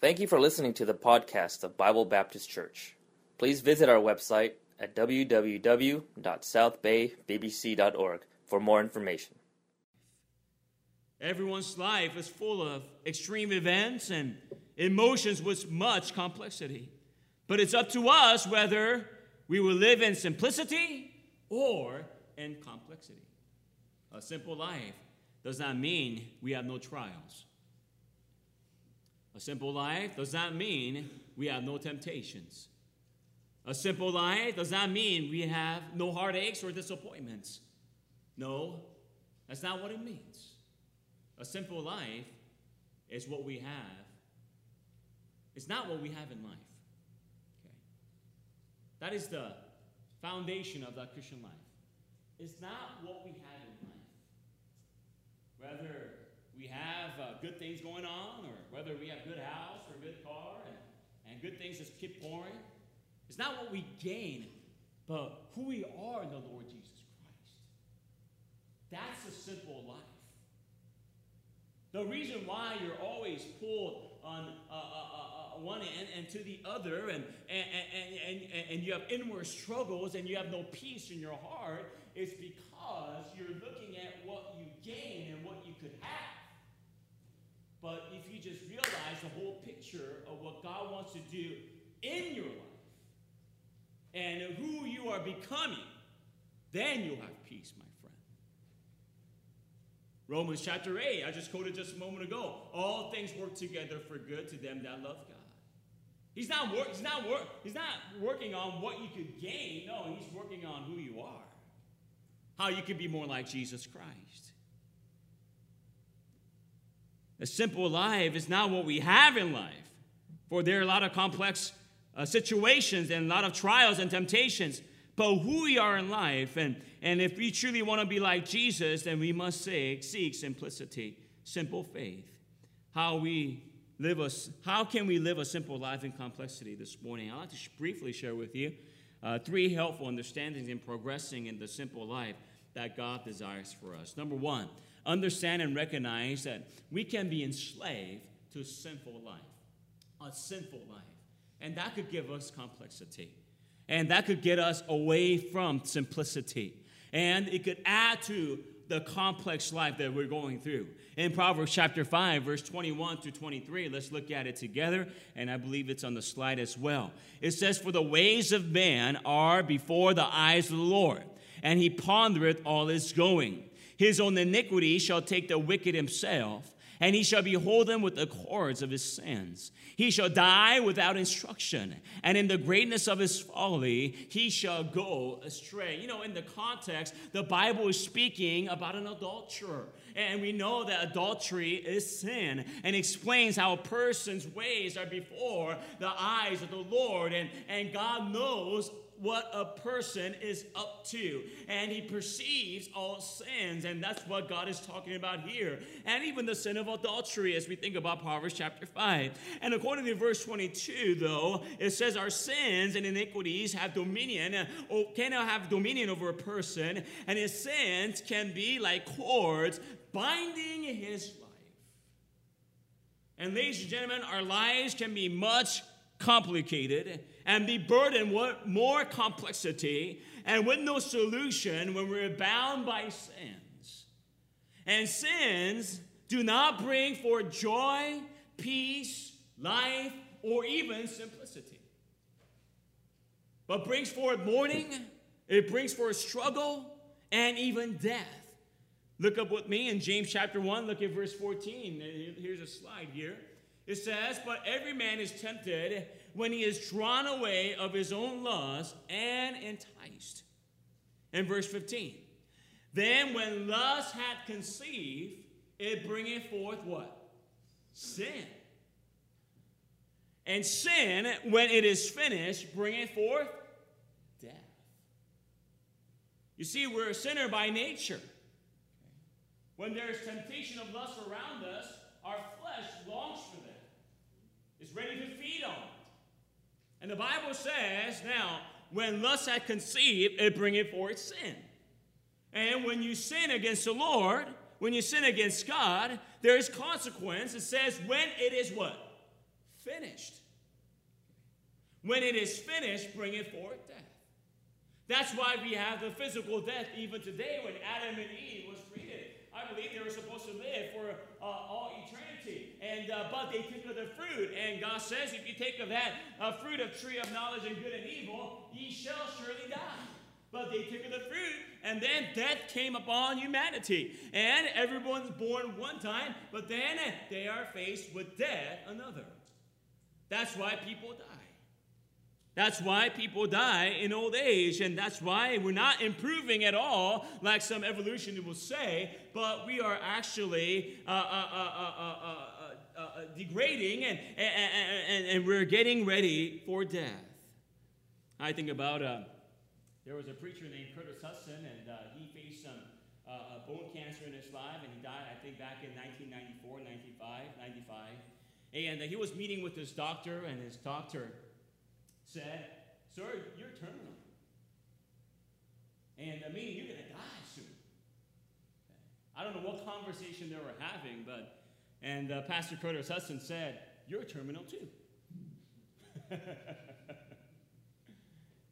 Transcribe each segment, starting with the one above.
Thank you for listening to the podcast of Bible Baptist Church. Please visit our website at www.southbaybbc.org for more information. Everyone's life is full of extreme events and emotions with much complexity. But it's up to us whether we will live in simplicity or in complexity. A simple life does not mean we have no trials. A simple life does not mean we have no temptations. A simple life does not mean we have no heartaches or disappointments. No, that's not what it means. A simple life is what we have. It's not what we have in life. Okay? That is the foundation of the Christian life. It's not what we have in life. Whether we have good things going on, or whether we have a good house or a good car, and good things just keep pouring. It's not what we gain, but who we are in the Lord Jesus Christ. That's a simple life. The reason why you're always pulled on one end and to the other, and you have inward struggles, and you have no peace in your heart, is because you're looking at what you gain and what you could have. But if you just realize the whole picture of what God wants to do in your life and who you are becoming, then you'll have peace, my friend. Romans chapter 8, I just quoted just a moment ago. All things work together for good to them that love God. He's not working on what you could gain. No, he's working on who you are. How you could be more like Jesus Christ. A simple life is not what we have in life. For there are a lot of complex situations and a lot of trials and temptations. But who we are in life, and if we truly want to be like Jesus, then we must seek simplicity, simple faith. How can we live a simple life in complexity this morning? I'd like to briefly share with you three helpful understandings in progressing in the simple life that God desires for us. Number one, understand and recognize that we can be enslaved to a sinful life. And that could give us complexity. And that could get us away from simplicity. And it could add to the complex life that we're going through. In Proverbs chapter 5, verse 21 through 23, let's look at it together. And I believe it's on the slide as well. It says, "For the ways of man are before the eyes of the Lord, and he pondereth all his going. His own iniquity shall take the wicked himself, and he shall behold them with the cords of his sins. He shall die without instruction, and in the greatness of his folly he shall go astray." You know, in the context, the Bible is speaking about an adulterer. And we know that adultery is sin, and explains how a person's ways are before the eyes of the Lord. And God knows what a person is up to, and he perceives all sins, and that's what God is talking about here, and even the sin of adultery as we think about Proverbs chapter 5. And according to verse 22, though, it says our sins and iniquities have dominion, or cannot have dominion over a person, and his sins can be like cords binding his life. And ladies and gentlemen, our lives can be much complicated and be burdened with more complexity and with no solution when we're bound by sins. And sins do not bring forth joy, peace, life, or even simplicity. But brings forth mourning, it brings forth struggle, and even death. Look up with me in James chapter 1, look at verse 14. Here's a slide here. It says, "But every man is tempted when he is drawn away of his own lust and enticed." And verse 15, "Then when lust hath conceived, it bringeth forth" what? "Sin. And sin, when it is finished, bringeth forth death." You see, we're a sinner by nature. When there is temptation of lust around us, our flesh longs for that. It's ready to feed on it. And the Bible says, now, when lust hath conceived, it bringeth forth sin. And when you sin against the Lord, when you sin against God, there is consequence. It says, when it is what? finished. When it is finished, bring it forth death. That's why we have the physical death even today. When Adam and Eve was created, I believe they were supposed to live for all eternity. And but they took of the fruit. And God says, if you take of that fruit of tree of knowledge of good and evil, ye shall surely die. But they took of the fruit, and then death came upon humanity. And everyone's born one time, but then they are faced with death another. That's why people die. That's why people die in old age, and that's why we're not improving at all, like some evolutionists will say, but we are actually degrading, and we're getting ready for death. I think about, there was a preacher named Curtis Huston, and he faced some bone cancer in his life, and he died, I think, back in 1994, 95, 95. And he was meeting with his doctor, and his doctor said, "Sir, you're terminal. And I mean, you're going to die soon." I don't know what conversation they were having, but, and Pastor Curtis Huston said, "You're terminal too."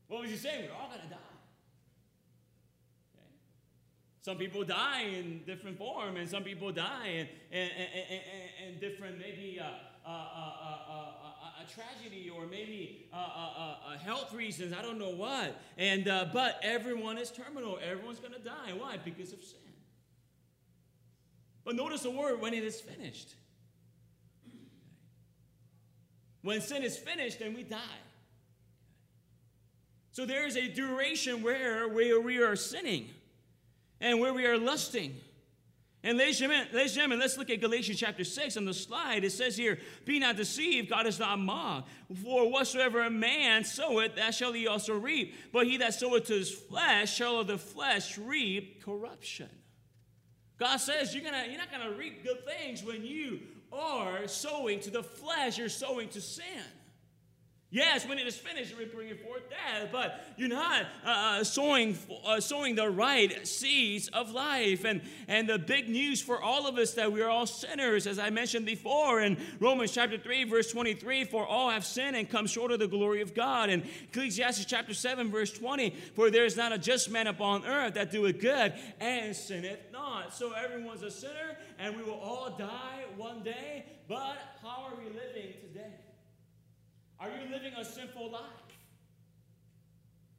What was he saying? We're all going to die. Okay. Some people die in different form, and some people die in different, maybe, a tragedy, or maybe health reasons, I don't know what. And but everyone is terminal. Everyone's going to die. Why? Because of sin. But notice the word, when it is finished. When sin is finished, then we die. So there is a duration where we are sinning and where we are lusting. And ladies and gentlemen, let's look at Galatians chapter 6 on the slide. It says here, "Be not deceived, God is not mocked. For whatsoever a man soweth, that shall he also reap. But he that soweth to his flesh shall of the flesh reap corruption." God says you're not going to reap good things when you are sowing to the flesh. You're sowing to sin. Yes, when it is finished, you're bringing forth death, but you're not sowing the right seeds of life. And the big news for all of us that we are all sinners, as I mentioned before in Romans chapter 3, verse 23, "For all have sinned and come short of the glory of God." And Ecclesiastes chapter 7, verse 20, "For there is not a just man upon earth that doeth good and sinneth not." So everyone's a sinner, and we will all die one day, but how are we living today? Are you living a sinful life?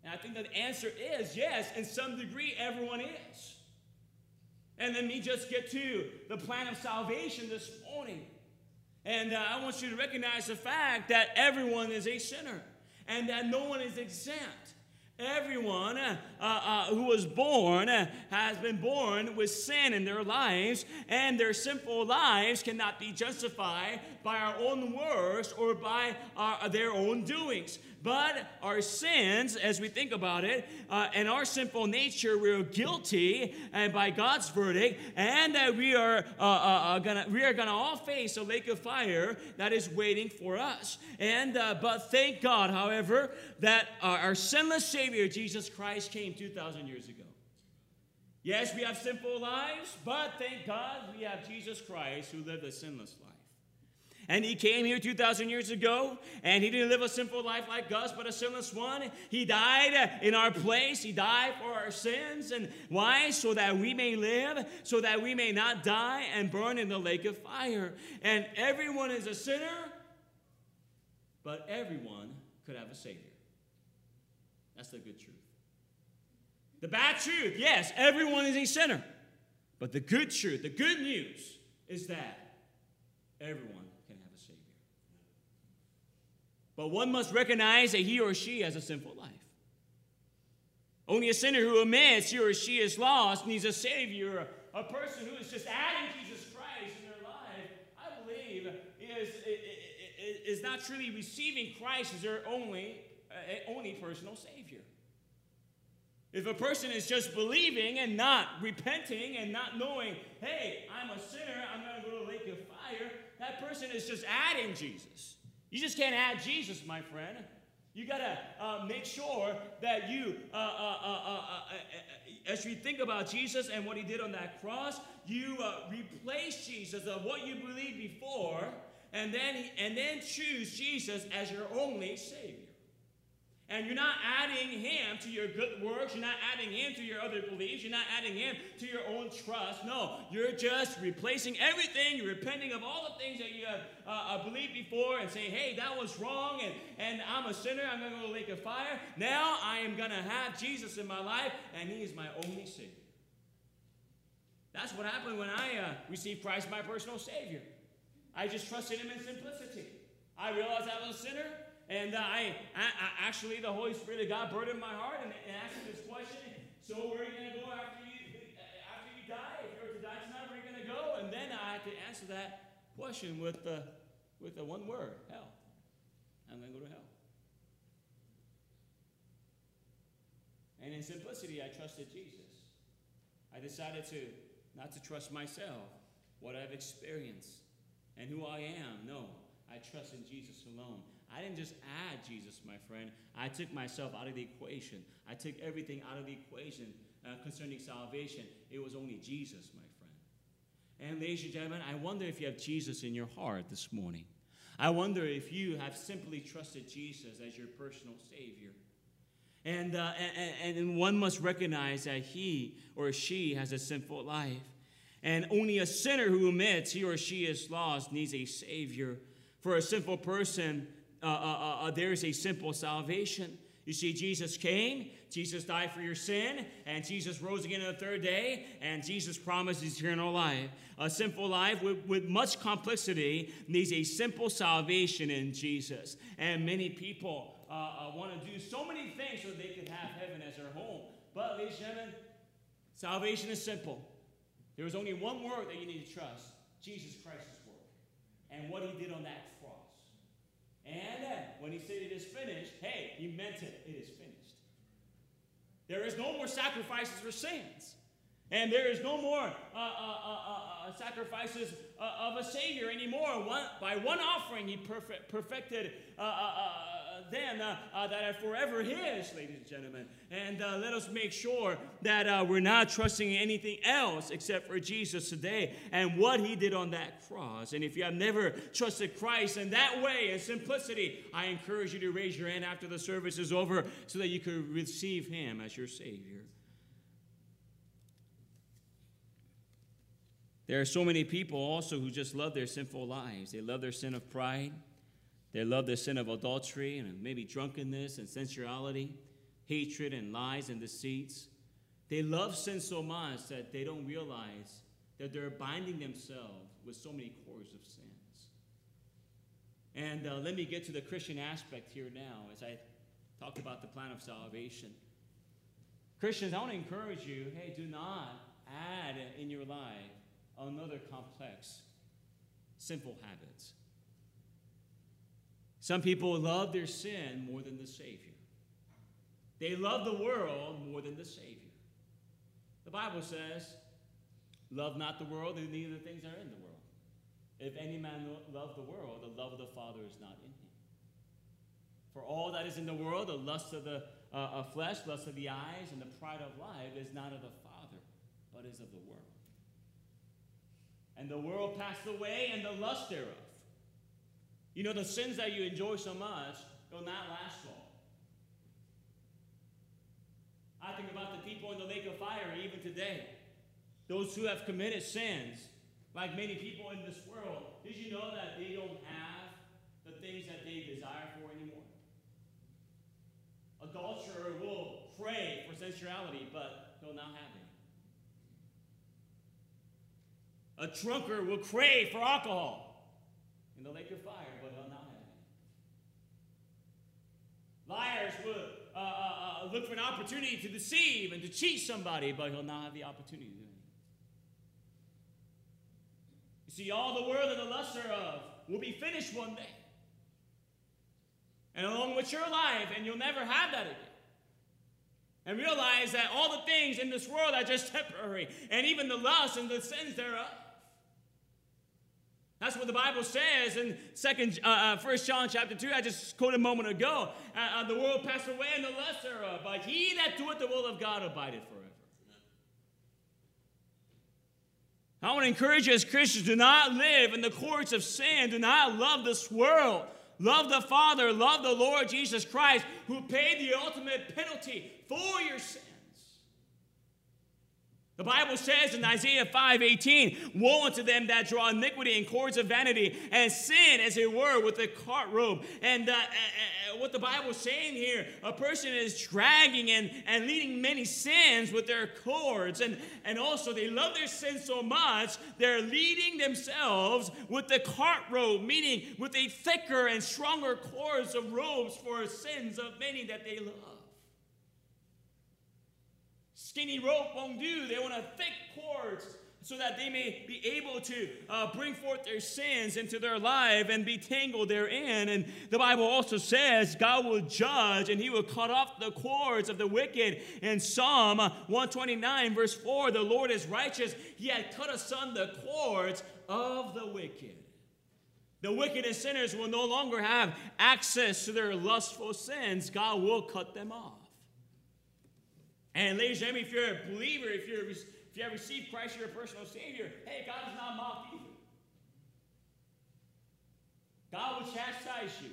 And I think the answer is yes, in some degree everyone is. And let me just get to the plan of salvation this morning. And I want you to recognize the fact that everyone is a sinner and that no one is exempt. Everyone who was born has been born with sin in their lives, and their sinful lives cannot be justified by our own words or by their own doings. But our sins, as we think about it, and our sinful nature, we are guilty, and by God's verdict, and that we are gonna all face a lake of fire that is waiting for us. And but thank God, however, that our sinless Savior Jesus Christ came 2,000 years ago. Yes, we have sinful lives, but thank God we have Jesus Christ, who lived a sinless life. And he came here 2,000 years ago, and he didn't live a sinful life like us, but a sinless one. He died in our place. He died for our sins. And why? So that we may live, so that we may not die and burn in the lake of fire. And everyone is a sinner, but everyone could have a Savior. That's the good truth. The bad truth, yes, everyone is a sinner. But the good truth, the good news is that everyone can have a Savior. But one must recognize that he or she has a sinful life. Only a sinner who admits he or she is lost needs a Savior, a person who is just adding Jesus Christ in their life, I believe, is not truly receiving Christ as their only personal Savior. If a person is just believing and not repenting and not knowing, hey, I'm a sinner, I'm going to go to the lake of fire, that person is just adding Jesus. You just can't add Jesus, my friend. You got to make sure that you, as you think about Jesus and what he did on that cross, you replace Jesus of what you believed before and then choose Jesus as your only Savior. And you're not adding Him to your good works. You're not adding Him to your other beliefs. You're not adding Him to your own trust. No, you're just replacing everything. You're repenting of all the things that you have believed before and saying, hey, that was wrong, and I'm a sinner. I'm going to go to the lake of fire. Now I am going to have Jesus in my life, and He is my only Savior. That's what happened when I received Christ, my personal Savior. I just trusted Him in simplicity. I realized I was a sinner. And I actually, the Holy Spirit of God burdened my heart and asked me this question. So where are you going to go after you die? If you were to die tonight, where are you going to go? And then I had to answer that question with the one word, hell. I'm going to go to hell. And in simplicity, I trusted Jesus. I decided to not to trust myself, what I've experienced, and who I am. No, I trust in Jesus alone. I didn't just add Jesus, my friend. I took myself out of the equation. I took everything out of the equation concerning salvation. It was only Jesus, my friend. And ladies and gentlemen, I wonder if you have Jesus in your heart this morning. I wonder if you have simply trusted Jesus as your personal Savior. And one must recognize that he or she has a sinful life. And only a sinner who admits he or she is lost needs a Savior. For a sinful person, there is a simple salvation. You see, Jesus came, Jesus died for your sin, and Jesus rose again on the third day, and Jesus promised eternal life. A simple life with much complexity needs a simple salvation in Jesus. And many people want to do so many things so they can have heaven as their home. But, ladies and gentlemen, salvation is simple. There is only one word that you need to trust, Jesus Christ's work, and what He did on that cross. And then, when He said it is finished, hey, He meant it. It is finished. There is no more sacrifices for sins. And there is no more sacrifices of a Savior anymore. By one offering, He perfected them that are forever His, ladies and gentlemen. And let us make sure that we're not trusting anything else except for Jesus today and what He did on that cross. And if you have never trusted Christ in that way, in simplicity, I encourage you to raise your hand after the service is over so that you can receive Him as your Savior. There are so many people also who just love their sinful lives. They love their sin of pride. They love the sin of adultery and maybe drunkenness and sensuality, hatred and lies and deceits. They love sin so much that they don't realize that they're binding themselves with so many cords of sins. And let me get to the Christian aspect here now as I talk about the plan of salvation. Christians, I want to encourage you, hey, do not add in your life another complex, sinful habits. Some people love their sin more than the Savior. They love the world more than the Savior. The Bible says, love not the world, and neither the things that are in the world. If any man love the world, the love of the Father is not in him. For all that is in the world, the lust of the flesh, lust of the eyes, and the pride of life is not of the Father, but is of the world. And the world passed away, and the lust thereof. You know, the sins that you enjoy so much will not last long. I think about the people in the lake of fire even today. Those who have committed sins, like many people in this world, did you know that they don't have the things that they desire for anymore? Adulterer will pray for sensuality, but he'll not have it. A drunkard will crave for alcohol in the lake of fire, but he'll not have it. Liars would look for an opportunity to deceive and to cheat somebody, but he'll not have the opportunity to do it. You see, all the world and the lust thereof will be finished one day. And along with your life, and you'll never have that again. And realize that all the things in this world are just temporary, and even the lust and the sins thereof. That's what the Bible says in 1 John chapter 2. I just quoted a moment ago. The world passed away and the lust thereof, but he that doeth the will of God abideth forever. I want to encourage you as Christians, do not live in the courts of sin. Do not love this world. Love the Father. Love the Lord Jesus Christ, who paid the ultimate penalty for your sins. The Bible says in Isaiah 5:18, "Woe unto them that draw iniquity in cords of vanity, and sin, as it were, with a cart robe." And what the Bible is saying here, a person is dragging and leading many sins with their cords. And also, they love their sin so much, they're leading themselves with the cart robe, meaning with a thicker and stronger cords of robes for sins of many that they love. Skinny rope won't do. They want a thick cords so that they may be able to bring forth their sins into their life and be tangled therein. And the Bible also says God will judge and he will cut off the cords of the wicked. In Psalm 129 verse 4, the Lord is righteous. He had cut asunder the cords of the wicked. The wicked and sinners will no longer have access to their lustful sins. God will cut them off. And ladies and gentlemen, if you're a believer, if you have received Christ as your personal Savior, hey, God is not mocked either. God will chastise you.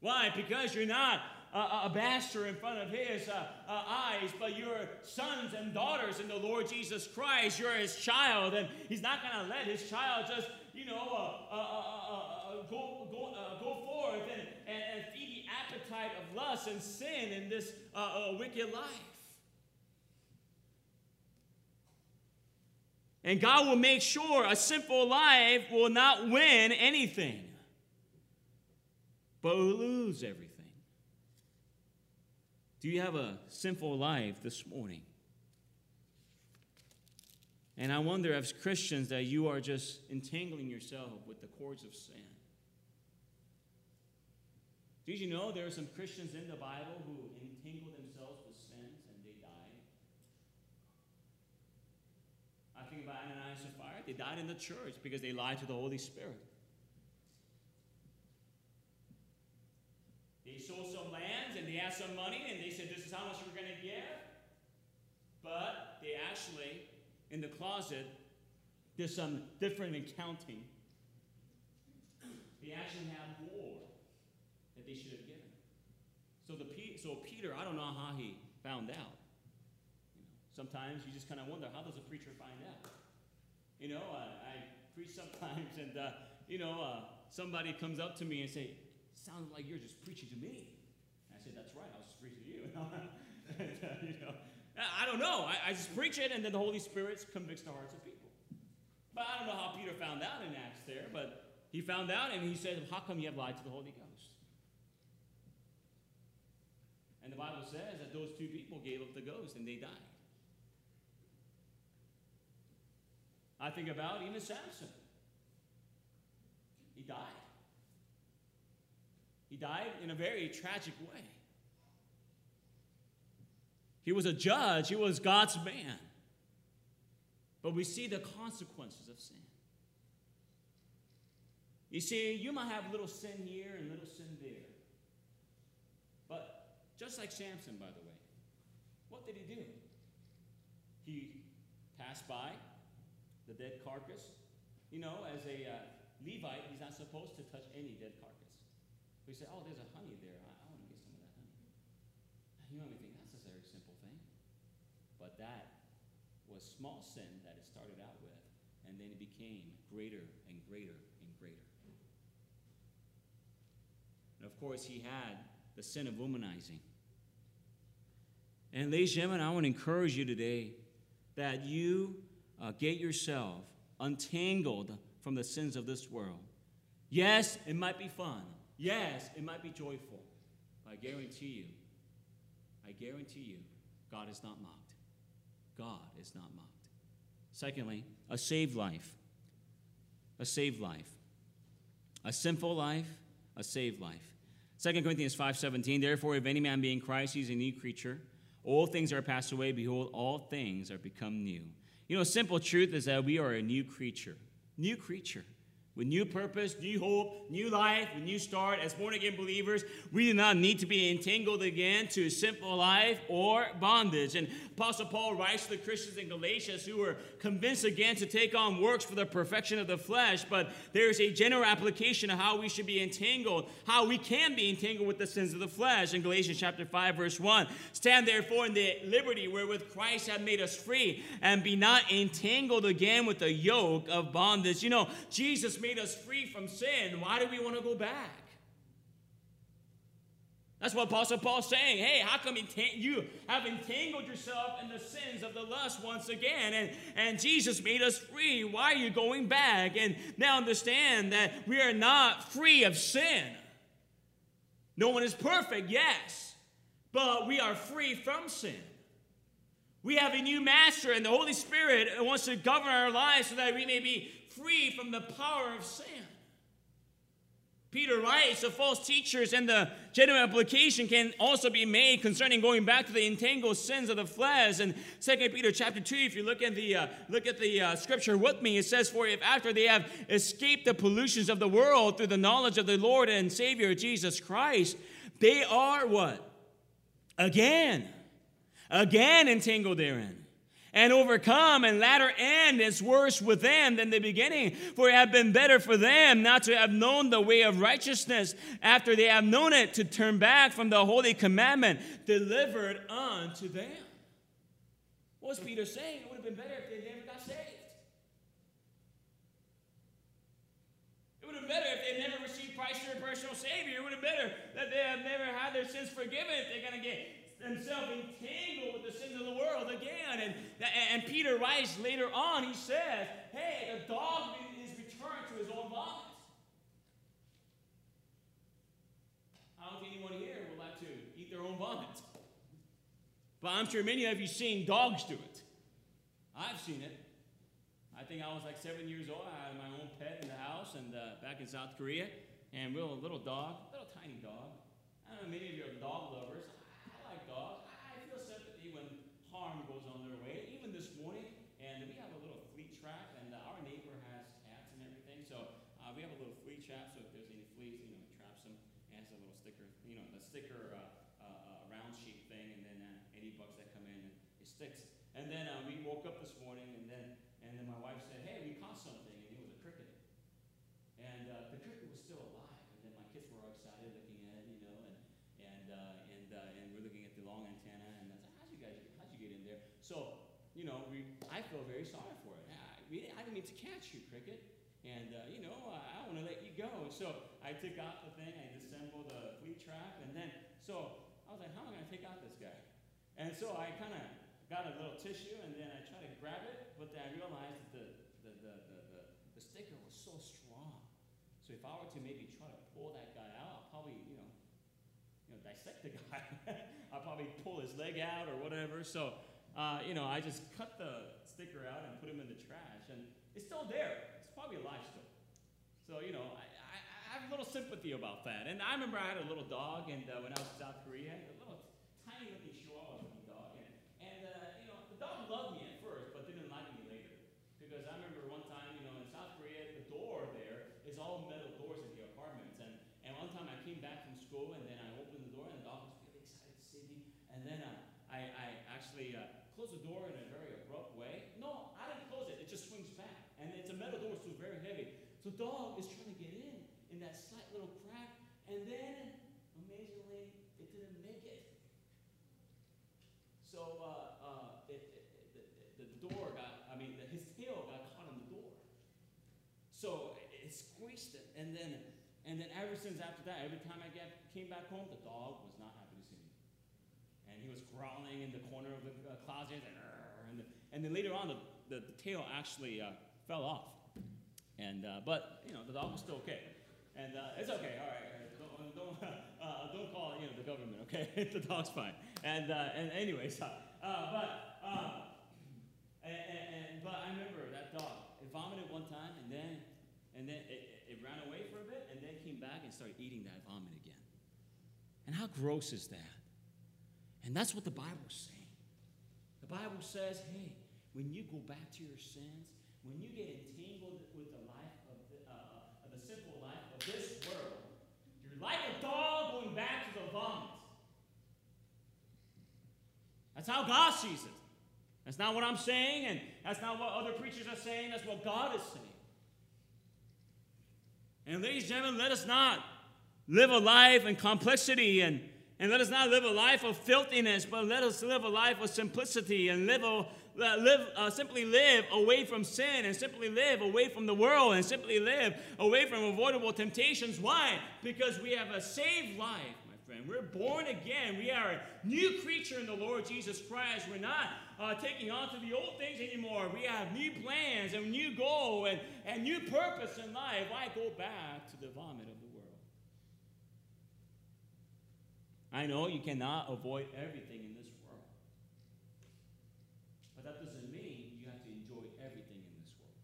Why? Because you're not a bastard in front of his eyes, but you're sons and daughters in the Lord Jesus Christ. You're his child, and he's not going to let his child just, you know, go forth and feed the appetite of lust and sin in this wicked life. And God will make sure a sinful life will not win anything, but will lose everything. Do you have a sinful life this morning? And I wonder, as Christians, that you are just entangling yourself with the cords of sin. Did you know there are some Christians in the Bible who entangle themselves with sins and they die? I think about Ananias and Sapphira. They died in the church because they lied to the Holy Spirit. They sold some lands and they had some money and they said, this is how much we're going to give. But they actually, in the closet, did some different accounting. They actually had more that they should have given. So Peter, I don't know how he found out. Sometimes you just kind of wonder, how does a preacher find out? You know, I preach sometimes, and somebody comes up to me and say, "Sounds like you're just preaching to me." And I said, "That's right, I was just preaching to you." I don't know. I just preach it, and then the Holy Spirit convicts the hearts of people. But I don't know how Peter found out in Acts there, but he found out, and he said, "How come you have lied to the Holy Ghost?" And the Bible says that those two people gave up the ghost, and they died. I think about even Samson. He died. He died in a very tragic way. He was a judge. He was God's man. But we see the consequences of sin. You see, you might have little sin here and little sin there. But just like Samson, by the way, what did he do? He passed by the dead carcass. You know, as a Levite, he's not supposed to touch any dead carcass. But he said, oh, there's a honey there. I want to get some of that honey. You know, I think that's a very simple thing. But that was small sin that it started out with, and then it became greater and greater and greater. And of course, he had the sin of womanizing. And ladies and gentlemen, I want to encourage you today that you get yourself untangled from the sins of this world. Yes, it might be fun. Yes, it might be joyful. But I guarantee you, God is not mocked. God is not mocked. Secondly, a saved life. A saved life. A sinful life, a saved life. 2 Corinthians 5:17, therefore, if any man be in Christ, he is a new creature. All things are passed away. Behold, all things are become new. You know, simple truth is that we are a new creature. New creature. with new purpose, new hope, new life, a new start. As born-again believers, we do not need to be entangled again to simple life or bondage. And Apostle Paul writes to the Christians in Galatians who were convinced again to take on works for the perfection of the flesh, but there is a general application of how we should be entangled, how we can be entangled with the sins of the flesh. In Galatians chapter 5, verse 1, stand therefore in the liberty wherewith Christ hath made us free, and be not entangled again with the yoke of bondage. You know, Jesus made us free from sin. Why do we want to go back? That's what Apostle Paul's saying. Hey, how come you have entangled yourself in the sins of the lust once again? And Jesus made us free. Why are you going back? And now understand that we are not free of sin. No one is perfect, yes, but we are free from sin. We have a new master, and the Holy Spirit wants to govern our lives so that we may be free from the power of sin. Peter writes, the false teachers and the general application can also be made concerning going back to the entangled sins of the flesh. And 2 Peter chapter 2, if you look at the scripture with me, it says, for if after they have escaped the pollutions of the world through the knowledge of the Lord and Savior Jesus Christ, they are what? Again entangled therein, and overcome, and latter end is worse with them than the beginning. For it had been better for them not to have known the way of righteousness, after they have known it, to turn back from the holy commandment delivered unto them. What's Peter saying? It would have been better if they never got saved. It would have been better if they never received Christ as their personal Savior. It would have been better that they have never had their sins forgiven if they're going to get themselves entangled with the sins of the world again. And Peter writes later on, he says, hey, the dog is returned to his own vomit. I don't think anyone here would like to eat their own vomit. But I'm sure many of you seen dogs do it. I've seen it. I think I was like 7 years old. I had my own pet in the house and back in South Korea. And we were a little dog, a little tiny dog. I don't know, many of you are dog lovers. Dogs. I feel sympathy when harm goes on their way. Even this morning, and we have a little flea trap, and our neighbor has cats and everything, so we have a little flea trap, so if there's any fleas, you know, it traps them, and it's a little sticker, you know, the sticker round shape thing, and then any bugs that come in, and it sticks. And then we woke up this morning, and then my wife said, hey, we caught something, and it was a cricket. And the cricket was still alive, and then my kids were all excited looking at it, you know, and we're looking at the long antenna, and that's like, how'd you get in there? So, you know, I feel very sorry for it. I didn't mean to catch you, cricket, and you know, I want to let you go. So I took out the thing, I disassembled the flea trap, and then so I was like, how am I going to take out this guy? And so I kind of got a little tissue, and then I tried to grab it, but then I realized that the sticker was so strong. So if I were to maybe try to pull that guy out, I'll probably, you know, dissect the guy. I'll probably pull his leg out or whatever. So, you know, I just cut the sticker out and put him in the trash. And it's still there. It's probably alive still. So, you know, I have a little sympathy about that. And I remember I had a little dog, and when I was in South Korea, I had a little tiny looking Chihuahua dog. And you know, the dog loved me at first, but didn't like me later. Because I remember one time, you know, in South Korea, the door there is all metal doors in the apartments. And one time I came back from school, and then I opened the door, and the dog was really excited to see me. And then I actually closed the door in a very abrupt way. No, I didn't close it. It just swings back. And it's a metal door, so it's very heavy. So the dog is trying to get in that slight little crack. And then, amazingly, it didn't make it. So the door got, I mean, his tail got caught in the door. So it squeezed it, and then ever since after that, every time I came back home, the dog was not happy to see me. And he was growling in the corner of the closet. And then later on, the tail actually fell off. But, you know, the dog was still okay. And it's okay. All right. Don't call, you know, the government, okay? The dog's fine. And anyways, but I remember that dog, it vomited one time, and then it ran away for a bit, and then came back and started eating that vomit again. And how gross is that? And that's what the Bible's saying. The Bible says, hey, when you go back to your sins, when you get entangled with the life of of this world, you're like a dog going back to the vomit. That's how God sees it. That's not what I'm saying, and that's not what other preachers are saying. That's what God is saying. And ladies and gentlemen, let us not live a life in complexity, and let us not live a life of filthiness, but let us live a life of simplicity and simply live away from sin, and simply live away from the world, and simply live away from avoidable temptations. Why? Because we have a saved life, my friend. We're born again. We are a new creature in the Lord Jesus Christ. We're not taking on to the old things anymore. We have new plans and new goal and new purpose in life. Why go back to the vomit of the world? I know you cannot avoid everything in this world. But that doesn't mean you have to enjoy everything in this world.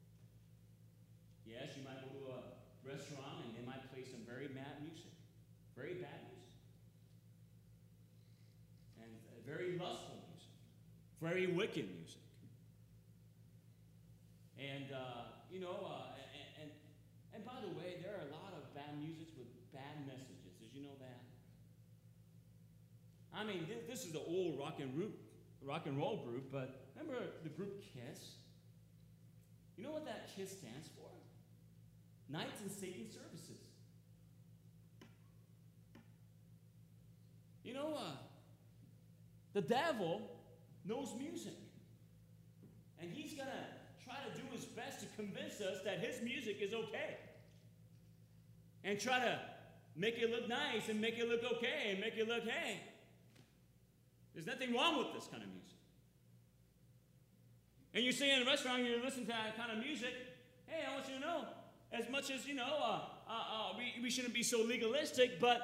Yes, you might go to a restaurant and they might play some very mad music, very bad music, and very lustful music, very wicked music. And, and by the way, there are a lot of bad music with bad messages. Did you know that? I mean, this is the old rock and roll group, but remember the group KISS? You know what that KISS stands for? Nights and Satan Services. You know, the devil knows music. And he's going to try to do his best to convince us that his music is okay. And try to make it look nice and make it look okay and make it look, hey, there's nothing wrong with this kind of music. And you sit in a restaurant and you listen to that kind of music, hey, I want you to know, as much as, we shouldn't be so legalistic, but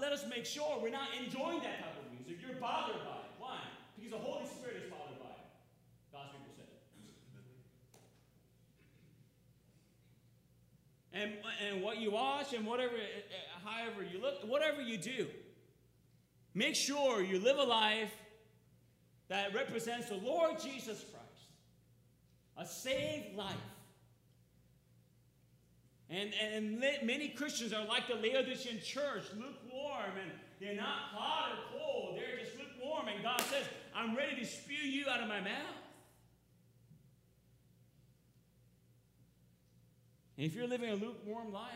let us make sure we're not enjoying that type of music. You're bothered by it. Why? Because the Holy Spirit is bothered by it. God's people said it. And what you watch and however you look, whatever you do, make sure you live a life that represents the Lord Jesus Christ, a saved life. And many Christians are like the Laodicean church, lukewarm, and they're not hot or cold. They're just lukewarm, and God says, I'm ready to spew you out of my mouth. And if you're living a lukewarm life,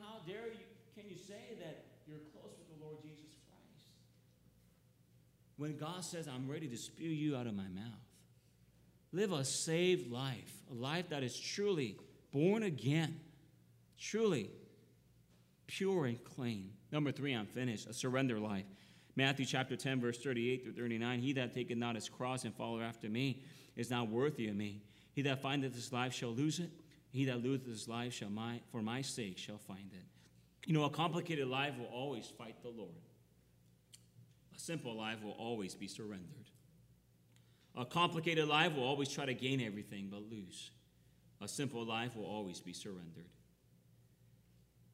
how dare you, can you say that you're close with the Lord Jesus Christ? When God says, I'm ready to spew you out of my mouth. Live a saved life, a life that is truly born again, truly pure and clean. Number 3, I'm finished, a surrender life. Matthew chapter 10, verse 38 through 39, he that taketh not his cross and followeth after me is not worthy of me. He that findeth his life shall lose it. He that loseth his life for my sake shall find it. A complicated life will always fight the Lord. A simple life will always be surrendered. A complicated life will always try to gain everything but lose. A simple life will always be surrendered.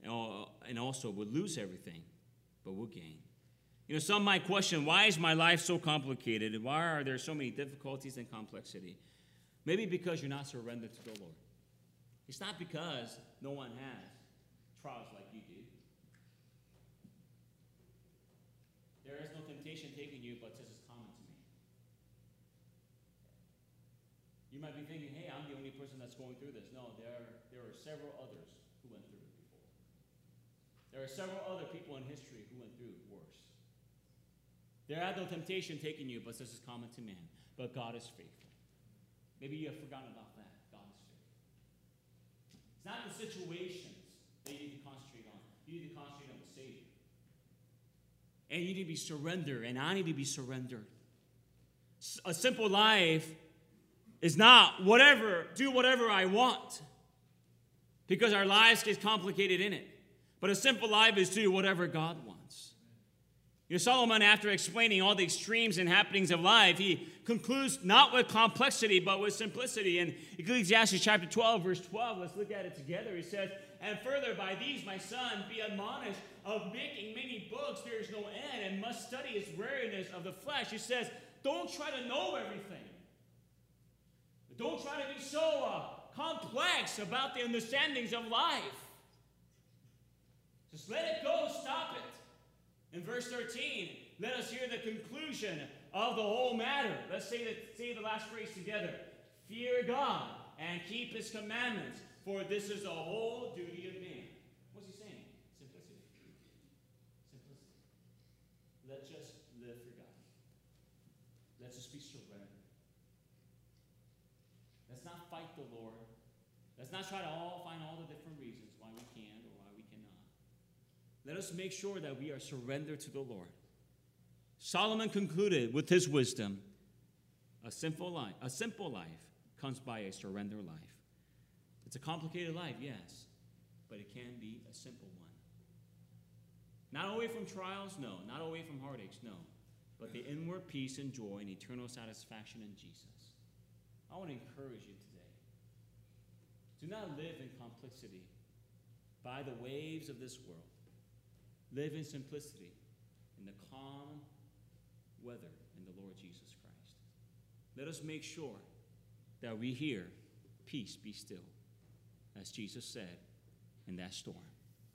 And also will lose everything but will gain. Some might question, why is my life so complicated? And why are there so many difficulties and complexity? Maybe because you're not surrendered to the Lord. It's not because no one has trials like you do. There is no temptation taking you, but this is common to me. You might be thinking, hey, I'm the only person that's going through this. No, there are several others who went through it before. There are several other people in history who went through it worse. There is no temptation taking you, but this is common to man. But God is faithful. Maybe you have forgotten about that. God is faithful. It's not the situations that you need to concentrate on. You need to concentrate on the Savior. And you need to be surrendered, and I need to be surrendered. A simple life is not do whatever I want, because our lives get complicated in it. But a simple life is do whatever God wants. Solomon, after explaining all the extremes and happenings of life, he concludes not with complexity, but with simplicity. In Ecclesiastes chapter 12, verse 12, let's look at it together. He says, and further, by these, my son, be admonished of making many books. There is no end, and must study its weariness of the flesh. He says, don't try to know everything. Don't try to be so complex about the understandings of life. Just let it go. Stop it. In verse 13, let us hear the conclusion of the whole matter. Let's say the last phrase together. Fear God and keep his commandments, for this is the whole duty of man. What's he saying? Simplicity. Simplicity. Let's just live for God. Let's just be surrendered. Let's not fight the Lord. Let's not try to find all the different reasons why we can or why we cannot. Let us make sure that we are surrendered to the Lord. Solomon concluded with his wisdom, a simple life comes by a surrender life. It's a complicated life, yes, but it can be a simple one. Not away from trials, no. Not away from heartaches, no. But the inward peace and joy and eternal satisfaction in Jesus. I want to encourage you today. Do not live in complexity by the waves of this world. Live in simplicity in the calm weather in the Lord Jesus Christ. Let us make sure that we hear, peace be still, as Jesus said in that storm.